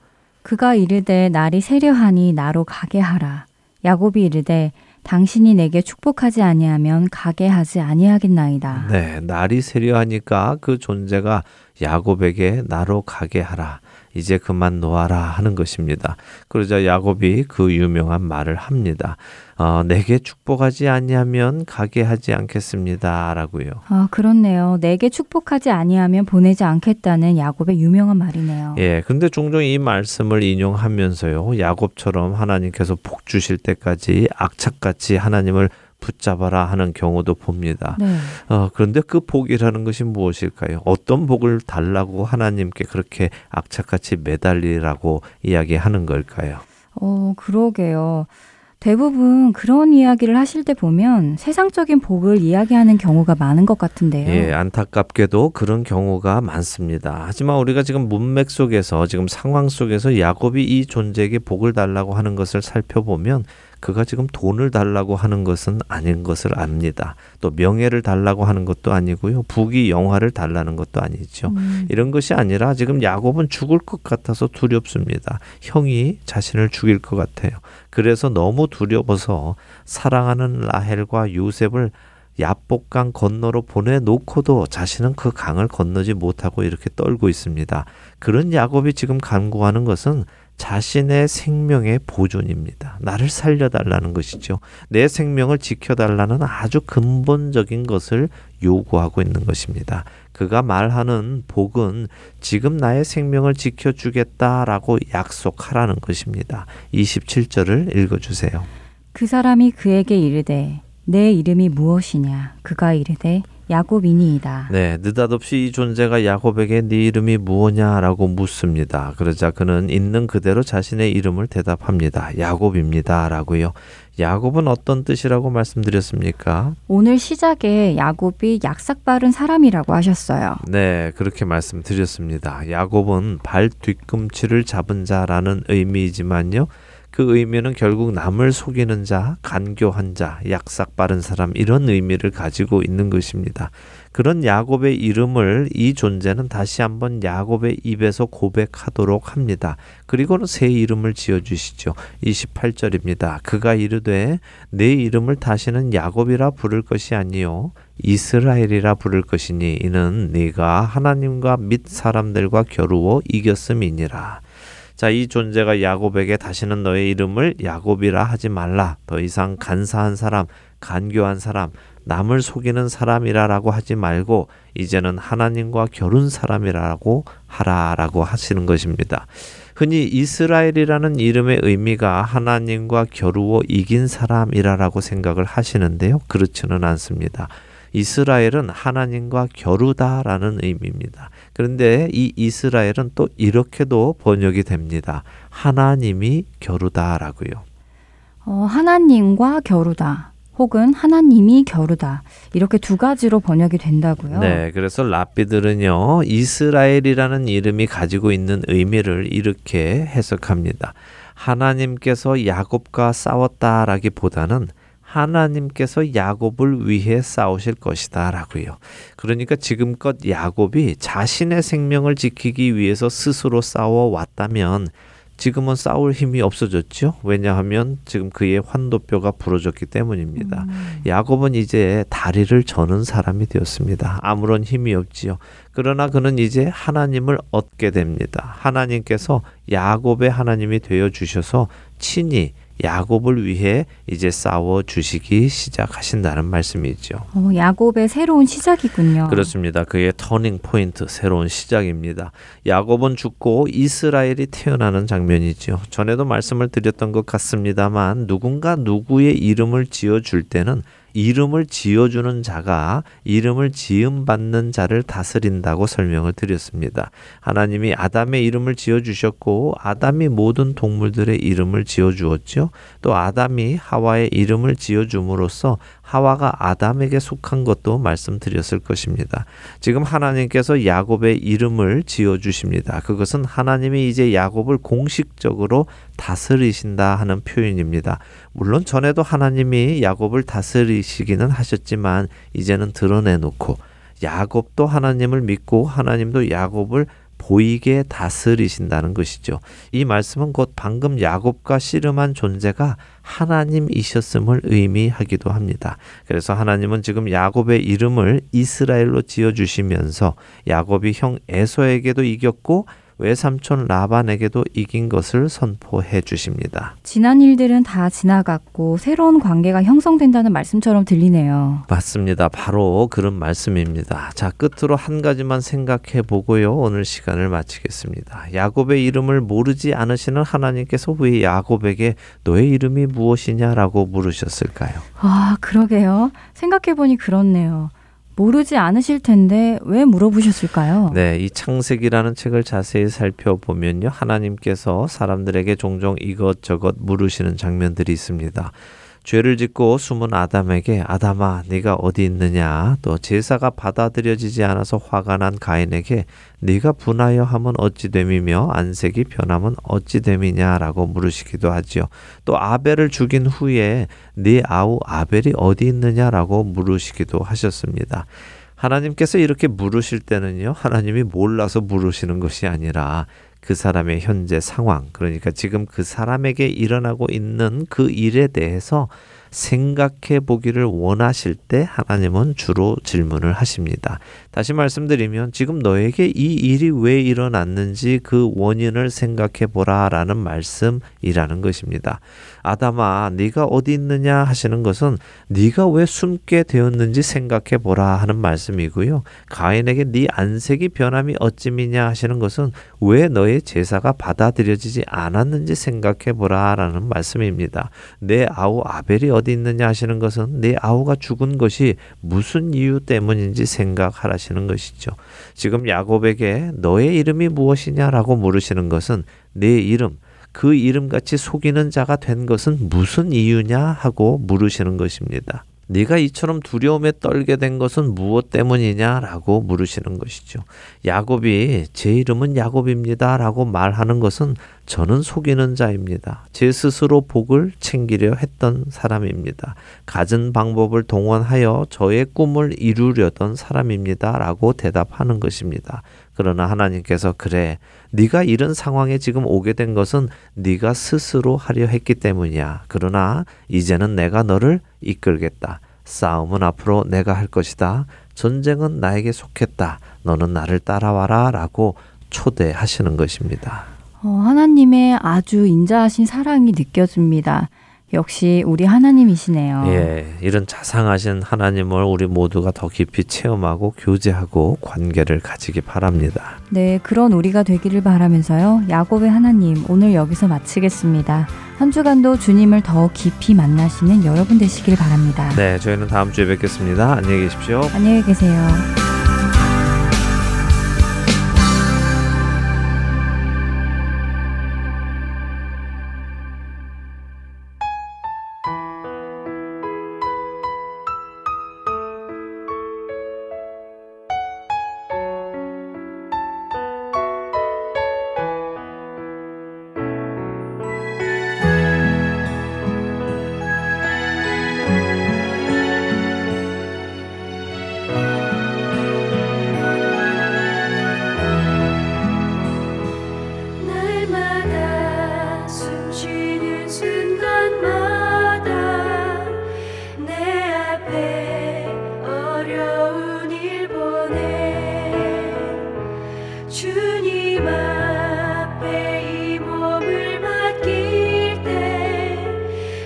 그가 이르되 날이 세려하니 나로 가게 하라. 야곱이 이르되 당신이 내게 축복하지 아니하면 가게 하지 아니하겠나이다. 네, 날이 세려하니까 그 존재가 야곱에게 나로 가게 하라. 이제 그만 놓아라 하는 것입니다. 그러자 야곱이 그 유명한 말을 합니다. 어, 내게 축복하지 아니하면 가게 하지 않겠습니다 라고요. 아, 그렇네요. 내게 축복하지 아니하면 보내지 않겠다는 야곱의 유명한 말이네요. 예, 근데 종종 이 말씀을 인용하면서요, 야곱처럼 하나님께서 복 주실 때까지 악착같이 하나님을 붙잡아라 하는 경우도 봅니다. 네. 어, 그런데 그 복이라는 것이 무엇일까요? 어떤 복을 달라고 하나님께 그렇게 악착같이 매달리라고 이야기하는 걸까요? 어, 그러게요. 대부분 그런 이야기를 하실 때 보면 세상적인 복을 이야기하는 경우가 많은 것 같은데요. 예, 안타깝게도 그런 경우가 많습니다. 하지만 우리가 지금 문맥 속에서, 지금 상황 속에서 야곱이 이 존재에게 복을 달라고 하는 것을 살펴보면 그가 지금 돈을 달라고 하는 것은 아닌 것을 압니다. 또 명예를 달라고 하는 것도 아니고요. 부귀 영화를 달라는 것도 아니죠. 음. 이런 것이 아니라 지금 야곱은 죽을 것 같아서 두렵습니다. 형이 자신을 죽일 것 같아요. 그래서 너무 두려워서 사랑하는 라헬과 요셉을 얍복강 건너로 보내놓고도 자신은 그 강을 건너지 못하고 이렇게 떨고 있습니다. 그런 야곱이 지금 간구하는 것은 자신의 생명의 보존입니다. 나를 살려달라는 것이죠. 내 생명을 지켜달라는 아주 근본적인 것을 요구하고 있는 것입니다. 그가 말하는 복은 지금 나의 생명을 지켜주겠다라고 약속하라는 것입니다. 이십칠 절을 읽어주세요. 그 사람이 그에게 이르되 내 이름이 무엇이냐? 그가 이르되 야곱이니이다. 네, 느닷없이 이 존재가 야곱에게 네 이름이 무엇이냐라고 묻습니다. 그러자 그는 있는 그대로 자신의 이름을 대답합니다. 야곱입니다라고요. 야곱은 어떤 뜻이라고 말씀드렸습니까? 오늘 시작에 야곱이 약삭빠른 사람이라고 하셨어요. 네, 그렇게 말씀드렸습니다. 야곱은 발 뒤꿈치를 잡은 자라는 의미이지만요. 그 의미는 결국 남을 속이는 자, 간교한 자, 약삭빠른 사람, 이런 의미를 가지고 있는 것입니다. 그런 야곱의 이름을 이 존재는 다시 한번 야곱의 입에서 고백하도록 합니다. 그리고는 새 이름을 지어주시죠. 이십팔 절입니다. 그가 이르되 내 이름을 다시는 야곱이라 부를 것이 아니요 이스라엘이라 부를 것이니 이는 네가 하나님과 및 사람들과 겨루어 이겼음이니라. 자, 이 존재가 야곱에게 다시는 너의 이름을 야곱이라 하지 말라. 더 이상 간사한 사람, 간교한 사람, 남을 속이는 사람이라라고 하지 말고 이제는 하나님과 겨룬 사람이라고 하라라고 하시는 것입니다. 흔히 이스라엘이라는 이름의 의미가 하나님과 겨루어 이긴 사람이라라고 생각을 하시는데요. 그렇지는 않습니다. 이스라엘은 하나님과 겨루다라는 의미입니다. 그런데 이 이스라엘은 또 이렇게도 번역이 됩니다. 하나님이 겨루다라고요. 어, 하나님과 겨루다. 혹은 하나님이 겨루다. 이렇게 두 가지로 번역이 된다고요? 네, 그래서 랍비들은요, 이스라엘이라는 이름이 가지고 있는 의미를 이렇게 해석합니다. 하나님께서 야곱과 싸웠다라기보다는 하나님께서 야곱을 위해 싸우실 것이다 라고요. 그러니까 지금껏 야곱이 자신의 생명을 지키기 위해서 스스로 싸워왔다면 지금은 싸울 힘이 없어졌죠. 왜냐하면 지금 그의 환도뼈가 부러졌기 때문입니다. 음. 야곱은 이제 다리를 저는 사람이 되었습니다. 아무런 힘이 없지요. 그러나 그는 이제 하나님을 얻게 됩니다. 하나님께서 야곱의 하나님이 되어주셔서 친히 야곱을 위해 이제 싸워주시기 시작하신다는 말씀이죠. 어, 야곱의 새로운 시작이군요. 그렇습니다. 그의 터닝 포인트, 새로운 시작입니다. 야곱은 죽고 이스라엘이 태어나는 장면이죠. 전에도 말씀을 드렸던 것 같습니다만 누군가 누구의 이름을 지어줄 때는 이름을 지어주는 자가 이름을 지음받는 자를 다스린다고 설명을 드렸습니다. 하나님이 아담의 이름을 지어주셨고 아담이 모든 동물들의 이름을 지어주었죠. 또 아담이 하와의 이름을 지어줌으로써 하와가 아담에게 속한 것도 말씀드렸을 것입니다. 지금 하나님께서 야곱의 이름을 지어주십니다. 그것은 하나님이 이제 야곱을 공식적으로 다스리신다 하는 표현입니다. 물론 전에도 하나님이 야곱을 다스리시기는 하셨지만 이제는 드러내놓고 야곱도 하나님을 믿고 하나님도 야곱을 보이게 다스리신다는 것이죠. 이 말씀은 곧 방금 야곱과 씨름한 존재가 하나님이셨음을 의미하기도 합니다. 그래서 하나님은 지금 야곱의 이름을 이스라엘로 지어주시면서 야곱이 형 에서에게도 이겼고 외삼촌 라반에게도 이긴 것을 선포해 주십니다. 지난 일들은 다 지나갔고 새로운 관계가 형성된다는 말씀처럼 들리네요. 맞습니다. 바로 그런 말씀입니다. 자, 끝으로 한 가지만 생각해 보고요. 오늘 시간을 마치겠습니다. 야곱의 이름을 모르지 않으시는 하나님께서 왜 야곱에게 너의 이름이 무엇이냐라고 물으셨을까요? 아, 그러게요. 생각해 보니 그렇네요. 모르지 않으실 텐데 왜 물어보셨을까요? 네, 이 창세기라는 책을 자세히 살펴보면요. 하나님께서 사람들에게 종종 이것저것 물으시는 장면들이 있습니다. 죄를 짓고 숨은 아담에게 아담아 네가 어디 있느냐, 또 제사가 받아들여지지 않아서 화가 난 가인에게 네가 분하여 함은 어찌됨이며 안색이 변함은 어찌됨이냐라고 물으시기도 하지요. 또 아벨을 죽인 후에 네 아우 아벨이 어디 있느냐라고 물으시기도 하셨습니다. 하나님께서 이렇게 물으실 때는요, 하나님이 몰라서 물으시는 것이 아니라 그 사람의 현재 상황, 그러니까 지금 그 사람에게 일어나고 있는 그 일에 대해서 생각해 보기를 원하실 때 하나님은 주로 질문을 하십니다. 다시 말씀드리면 지금 너에게 이 일이 왜 일어났는지 그 원인을 생각해 보라라는 말씀이라는 것입니다. 아담아 네가 어디 있느냐 하시는 것은 네가 왜 숨게 되었는지 생각해 보라 하는 말씀이고요. 가인에게 네 안색이 변함이 어찌미냐 하시는 것은 왜 너의 제사가 받아들여지지 않았는지 생각해 보라라는 말씀입니다. 내 아우 아벨이 어디 있느냐 하시는 것은 내 아우가 죽은 것이 무슨 이유 때문인지 생각하라시는 것이죠. 지금 야곱에게 너의 이름이 무엇이냐라고 물으시는 것은 내 이름, 그 이름같이 속이는 자가 된 것은 무슨 이유냐 하고 물으시는 것입니다. 네가 이처럼 두려움에 떨게 된 것은 무엇 때문이냐라고 물으시는 것이죠. 야곱이 제 이름은 야곱입니다 라고 말하는 것은 저는 속이는 자입니다. 제 스스로 복을 챙기려 했던 사람입니다. 가진 방법을 동원하여 저의 꿈을 이루려던 사람입니다 라고 대답하는 것입니다. 그러나 하나님께서 그래, 네가 이런 상황에 지금 오게 된 것은 네가 스스로 하려 했기 때문이야. 그러나 이제는 내가 너를 이끌겠다. 싸움은 앞으로 내가 할 것이다. 전쟁은 나에게 속했다. 너는 나를 따라와라 라고 초대하시는 것입니다. 어, 하나님의 아주 인자하신 사랑이 느껴집니다. 역시 우리 하나님이시네요. 예, 이런 자상하신 하나님을 우리 모두가 더 깊이 체험하고 교제하고 관계를 가지기 바랍니다. 네, 그런 우리가 되기를 바라면서요. 야곱의 하나님, 오늘 여기서 마치겠습니다. 한 주간도 주님을 더 깊이 만나시는 여러분 되시길 바랍니다. 네, 저희는 다음 주에 뵙겠습니다. 안녕히 계십시오. 안녕히 계세요.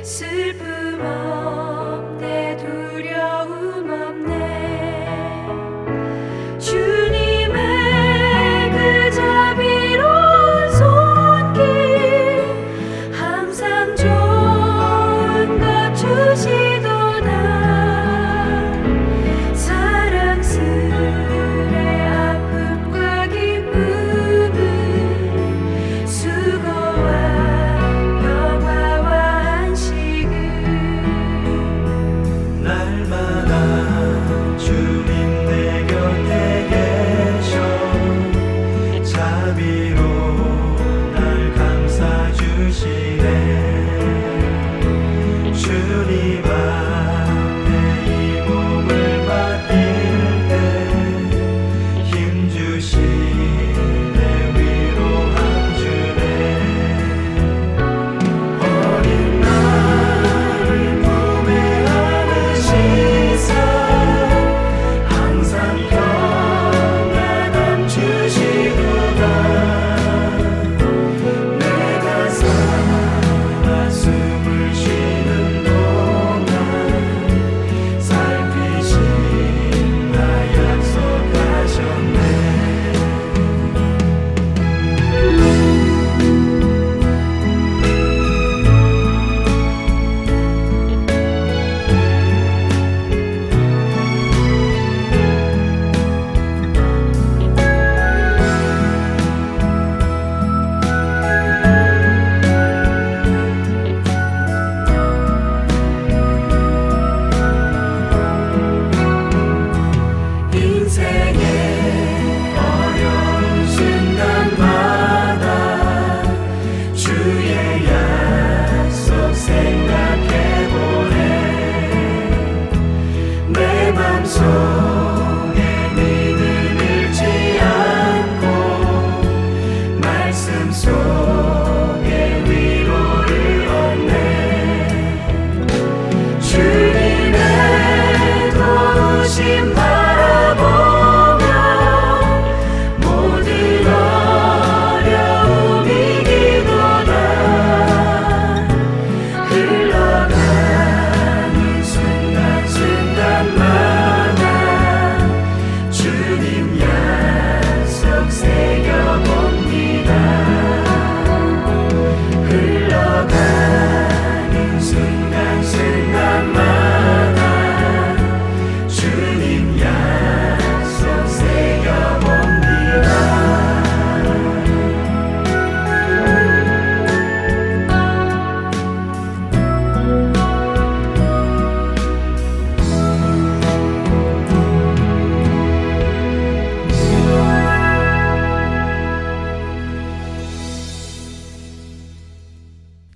슬픔 없네, 두려움 없네.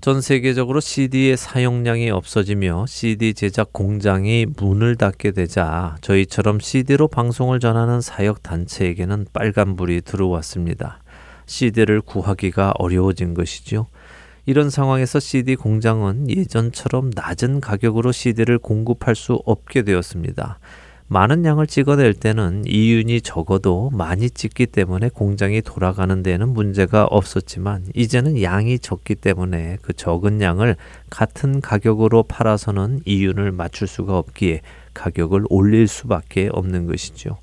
전 세계적으로 씨디의 사용량이 없어지며 씨디 제작 공장이 문을 닫게 되자 저희처럼 씨디로 방송을 전하는 사역단체에게는 빨간불이 들어왔습니다. 씨디를 구하기가 어려워진 것이죠. 이런 상황에서 씨디 공장은 예전처럼 낮은 가격으로 씨디를 공급할 수 없게 되었습니다. 많은 양을 찍어낼 때는 이윤이 적어도 많이 찍기 때문에 공장이 돌아가는 데에는 문제가 없었지만 이제는 양이 적기 때문에 그 적은 양을 같은 가격으로 팔아서는 이윤을 맞출 수가 없기에 가격을 올릴 수밖에 없는 것이죠.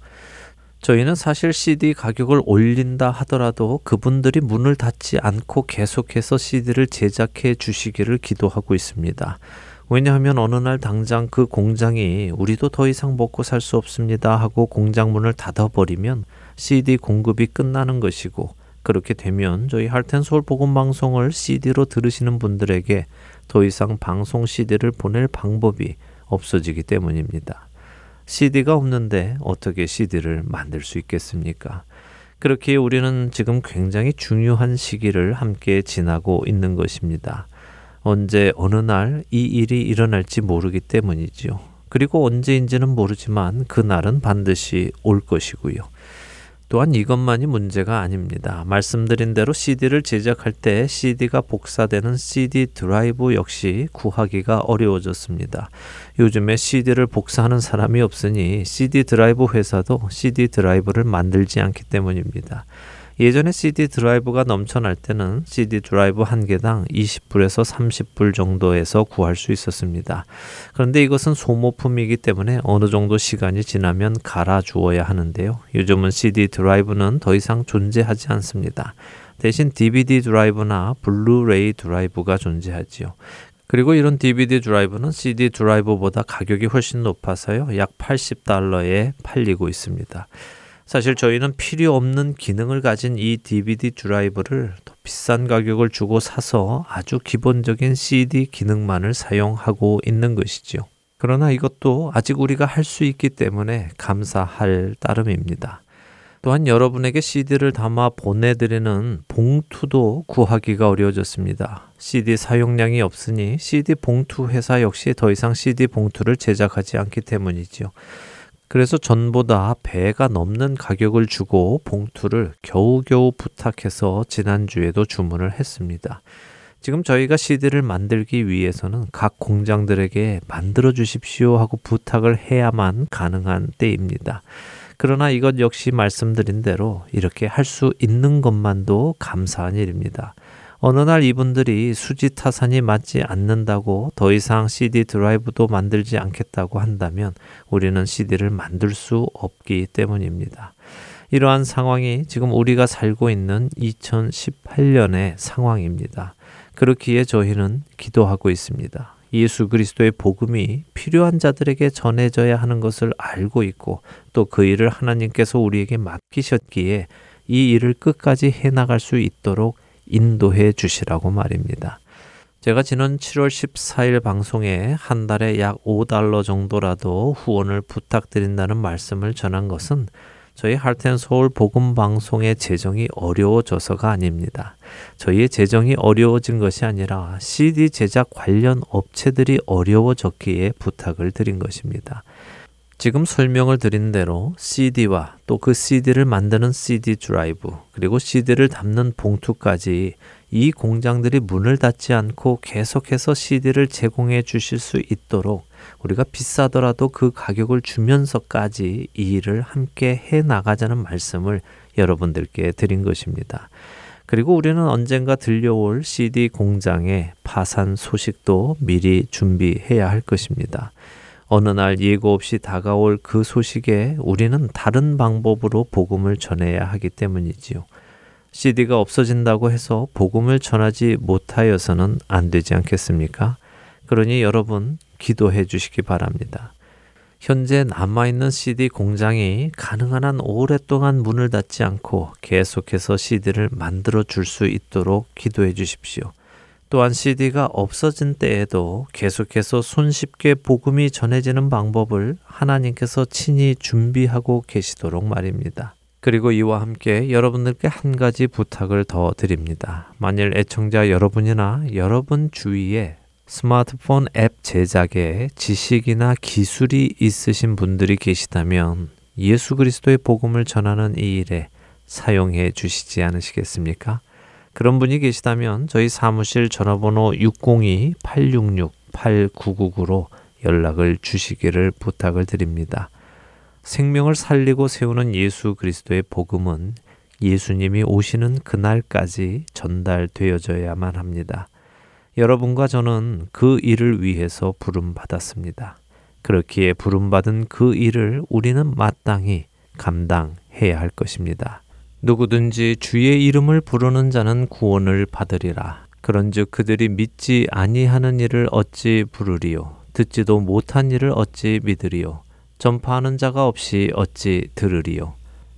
저희는 사실 씨디 가격을 올린다 하더라도 그분들이 문을 닫지 않고 계속해서 씨디를 제작해 주시기를 기도하고 있습니다. 왜냐하면 어느 날 당장 그 공장이 우리도 더 이상 먹고 살 수 없습니다 하고 공장 문을 닫아버리면 씨디 공급이 끝나는 것이고, 그렇게 되면 저희 하트앤소울 복음방송을 씨디로 들으시는 분들에게 더 이상 방송 씨디를 보낼 방법이 없어지기 때문입니다. 씨디가 없는데 어떻게 씨디를 만들 수 있겠습니까? 그렇기에 우리는 지금 굉장히 중요한 시기를 함께 지나고 있는 것입니다. 언제 어느 날 이 일이 일어날지 모르기 때문이지요. 그리고 언제인지는 모르지만 그날은 반드시 올 것이고요. 또한 이것만이 문제가 아닙니다. 말씀드린 대로 씨디를 제작할 때 씨디가 복사되는 씨디 드라이브 역시 구하기가 어려워졌습니다. 요즘에 씨디를 복사하는 사람이 없으니 씨디 드라이브 회사도 씨디 드라이브를 만들지 않기 때문입니다. 예전에 씨디 드라이브가 넘쳐날 때는 씨디 드라이브 한 개당 이십 불에서 삼십 불 정도에서 구할 수 있었습니다. 그런데 이것은 소모품이기 때문에 어느 정도 시간이 지나면 갈아주어야 하는데요. 요즘은 씨디 드라이브는 더 이상 존재하지 않습니다. 대신 디비디 드라이브나 블루레이 드라이브가 존재하지요. 그리고 이런 디비디 드라이브는 씨디 드라이브보다 가격이 훨씬 높아서요. 약 팔십 달러에 팔리고 있습니다. 사실 저희는 필요 없는 기능을 가진 이 디비디 드라이브를 더 비싼 가격을 주고 사서 아주 기본적인 씨디 기능만을 사용하고 있는 것이죠. 그러나 이것도 아직 우리가 할 수 있기 때문에 감사할 따름입니다. 또한 여러분에게 씨디를 담아 보내드리는 봉투도 구하기가 어려워졌습니다. 씨디 사용량이 없으니 씨디 봉투 회사 역시 더 이상 씨디 봉투를 제작하지 않기 때문이죠. 그래서 전보다 배가 넘는 가격을 주고 봉투를 겨우겨우 부탁해서 지난주에도 주문을 했습니다. 지금 저희가 씨디를 만들기 위해서는 각 공장들에게 만들어 주십시오 하고 부탁을 해야만 가능한 때입니다. 그러나 이것 역시 말씀드린 대로 이렇게 할 수 있는 것만도 감사한 일입니다. 어느 날 이분들이 수지타산이 맞지 않는다고 더 이상 씨디 드라이브도 만들지 않겠다고 한다면 우리는 씨디를 만들 수 없기 때문입니다. 이러한 상황이 지금 우리가 살고 있는 이천십팔 년의 상황입니다. 그렇기에 저희는 기도하고 있습니다. 예수 그리스도의 복음이 필요한 자들에게 전해져야 하는 것을 알고 있고, 또 그 일을 하나님께서 우리에게 맡기셨기에 이 일을 끝까지 해나갈 수 있도록 인도해 주시라고 말입니다. 제가 지난 칠월 십사일 방송에 한 달에 약 오 달러 정도라도 후원을 부탁드린다는 말씀을 전한 것은 저희 하트앤소울 복음방송의 재정이 어려워져서가 아닙니다. 저희의 재정이 어려워진 것이 아니라 씨디 제작 관련 업체들이 어려워졌기에 부탁을 드린 것입니다. 지금 설명을 드린 대로 씨디와 또 그 씨디를 만드는 씨디 드라이브, 그리고 씨디를 담는 봉투까지 이 공장들이 문을 닫지 않고 계속해서 씨디를 제공해 주실 수 있도록 우리가 비싸더라도 그 가격을 주면서까지 이 일을 함께 해나가자는 말씀을 여러분들께 드린 것입니다. 그리고 우리는 언젠가 들려올 씨디 공장의 파산 소식도 미리 준비해야 할 것입니다. 어느 날 예고 없이 다가올 그 소식에 우리는 다른 방법으로 복음을 전해야 하기 때문이지요. 씨디가 없어진다고 해서 복음을 전하지 못하여서는 안 되지 않겠습니까? 그러니 여러분 기도해 주시기 바랍니다. 현재 남아있는 씨디 공장이 가능한 한 오랫동안 문을 닫지 않고 계속해서 씨디를 만들어 줄 수 있도록 기도해 주십시오. 또한 씨디가 없어진 때에도 계속해서 손쉽게 복음이 전해지는 방법을 하나님께서 친히 준비하고 계시도록 말입니다. 그리고 이와 함께 여러분들께 한 가지 부탁을 더 드립니다. 만일 애청자 여러분이나 여러분 주위에 스마트폰 앱 제작에 지식이나 기술이 있으신 분들이 계시다면 예수 그리스도의 복음을 전하는 이 일에 사용해 주시지 않으시겠습니까? 그런 분이 계시다면 저희 사무실 전화번호 육공이 팔육육 팔구구구로 연락을 주시기를 부탁을 드립니다. 생명을 살리고 세우는 예수 그리스도의 복음은 예수님이 오시는 그날까지 전달되어져야만 합니다. 여러분과 저는 그 일을 위해서 부름받았습니다. 그렇기에 부름받은 그 일을 우리는 마땅히 감당해야 할 것입니다. 누구든지 주의 이름을 부르는 자는 구원을 받으리라. 그런즉 그들이 믿지 아니하는 일을 어찌 부르리요? 듣지도 못한 일을 어찌 믿으리요? 전파하는 자가 없이 어찌 들으리요?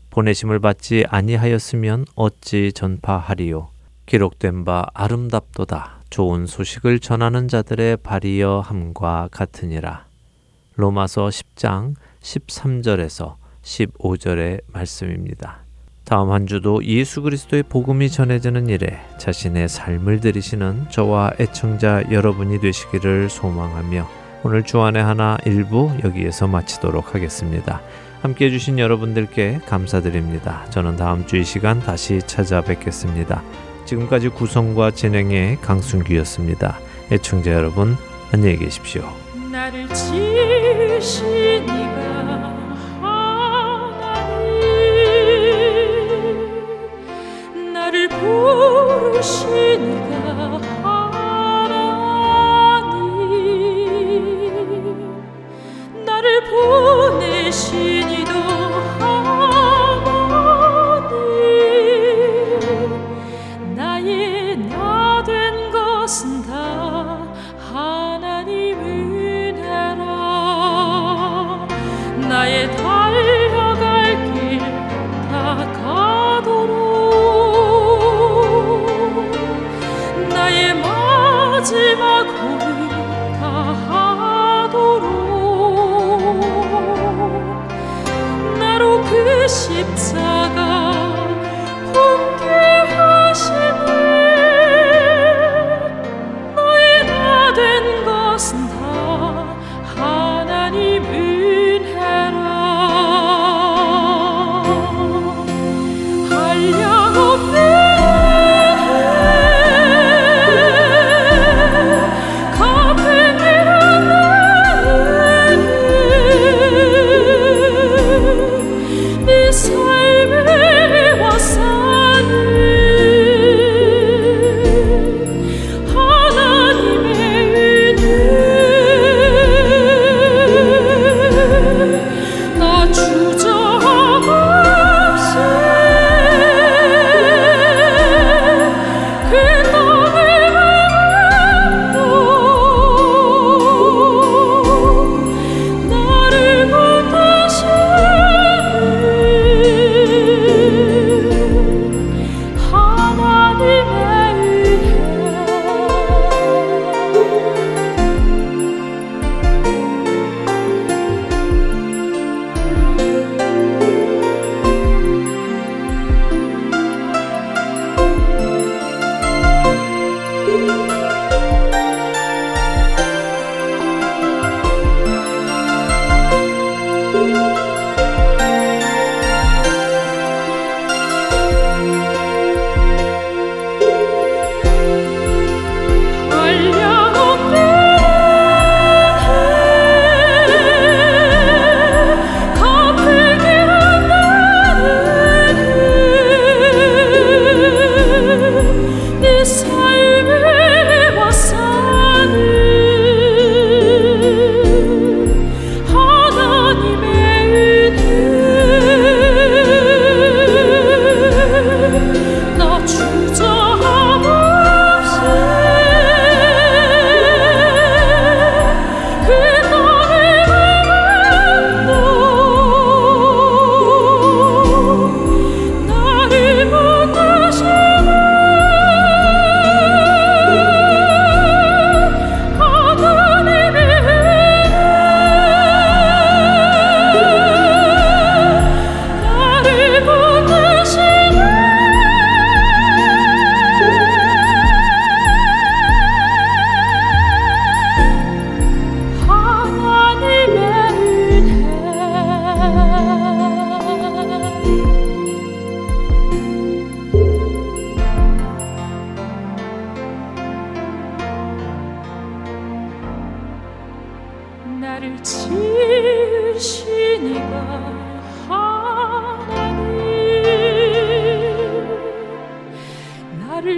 보내심을 받지 아니하였으면 어찌 전파하리요? 기록된 바 아름답도다. 좋은 소식을 전하는 자들의 발이여 함과 같으니라. 로마서 십 장 십삼 절에서 십오 절의 말씀입니다. 다음 한 주도 예수 그리스도의 복음이 전해지는 일에 자신의 삶을 들이시는 저와 애청자 여러분이 되시기를 소망하며 오늘 주안의 하나 일부 여기에서 마치도록 하겠습니다. 함께해 주신 여러분들께 감사드립니다. 저는 다음 주 이 시간 다시 찾아뵙겠습니다. 지금까지 구성과 진행의 강순규였습니다. 애청자 여러분 안녕히 계십시오. 나를 지으신 이가 하나님, 나를 부르신 이가 하나님, 나를 보내신 이도 하나님, 나의 나 된 것은 다 하나님을 나의 달려갈 길 다 가도록 나의 마지막 고민 다 하도록 나로 그 십자가 분개하시네 너의 다 된 것은 다 하나님을 삶의 와산 나의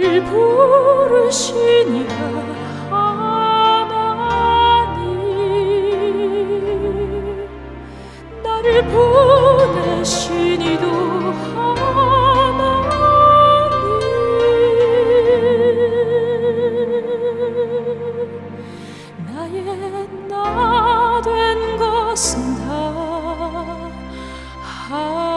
나 된 것은 다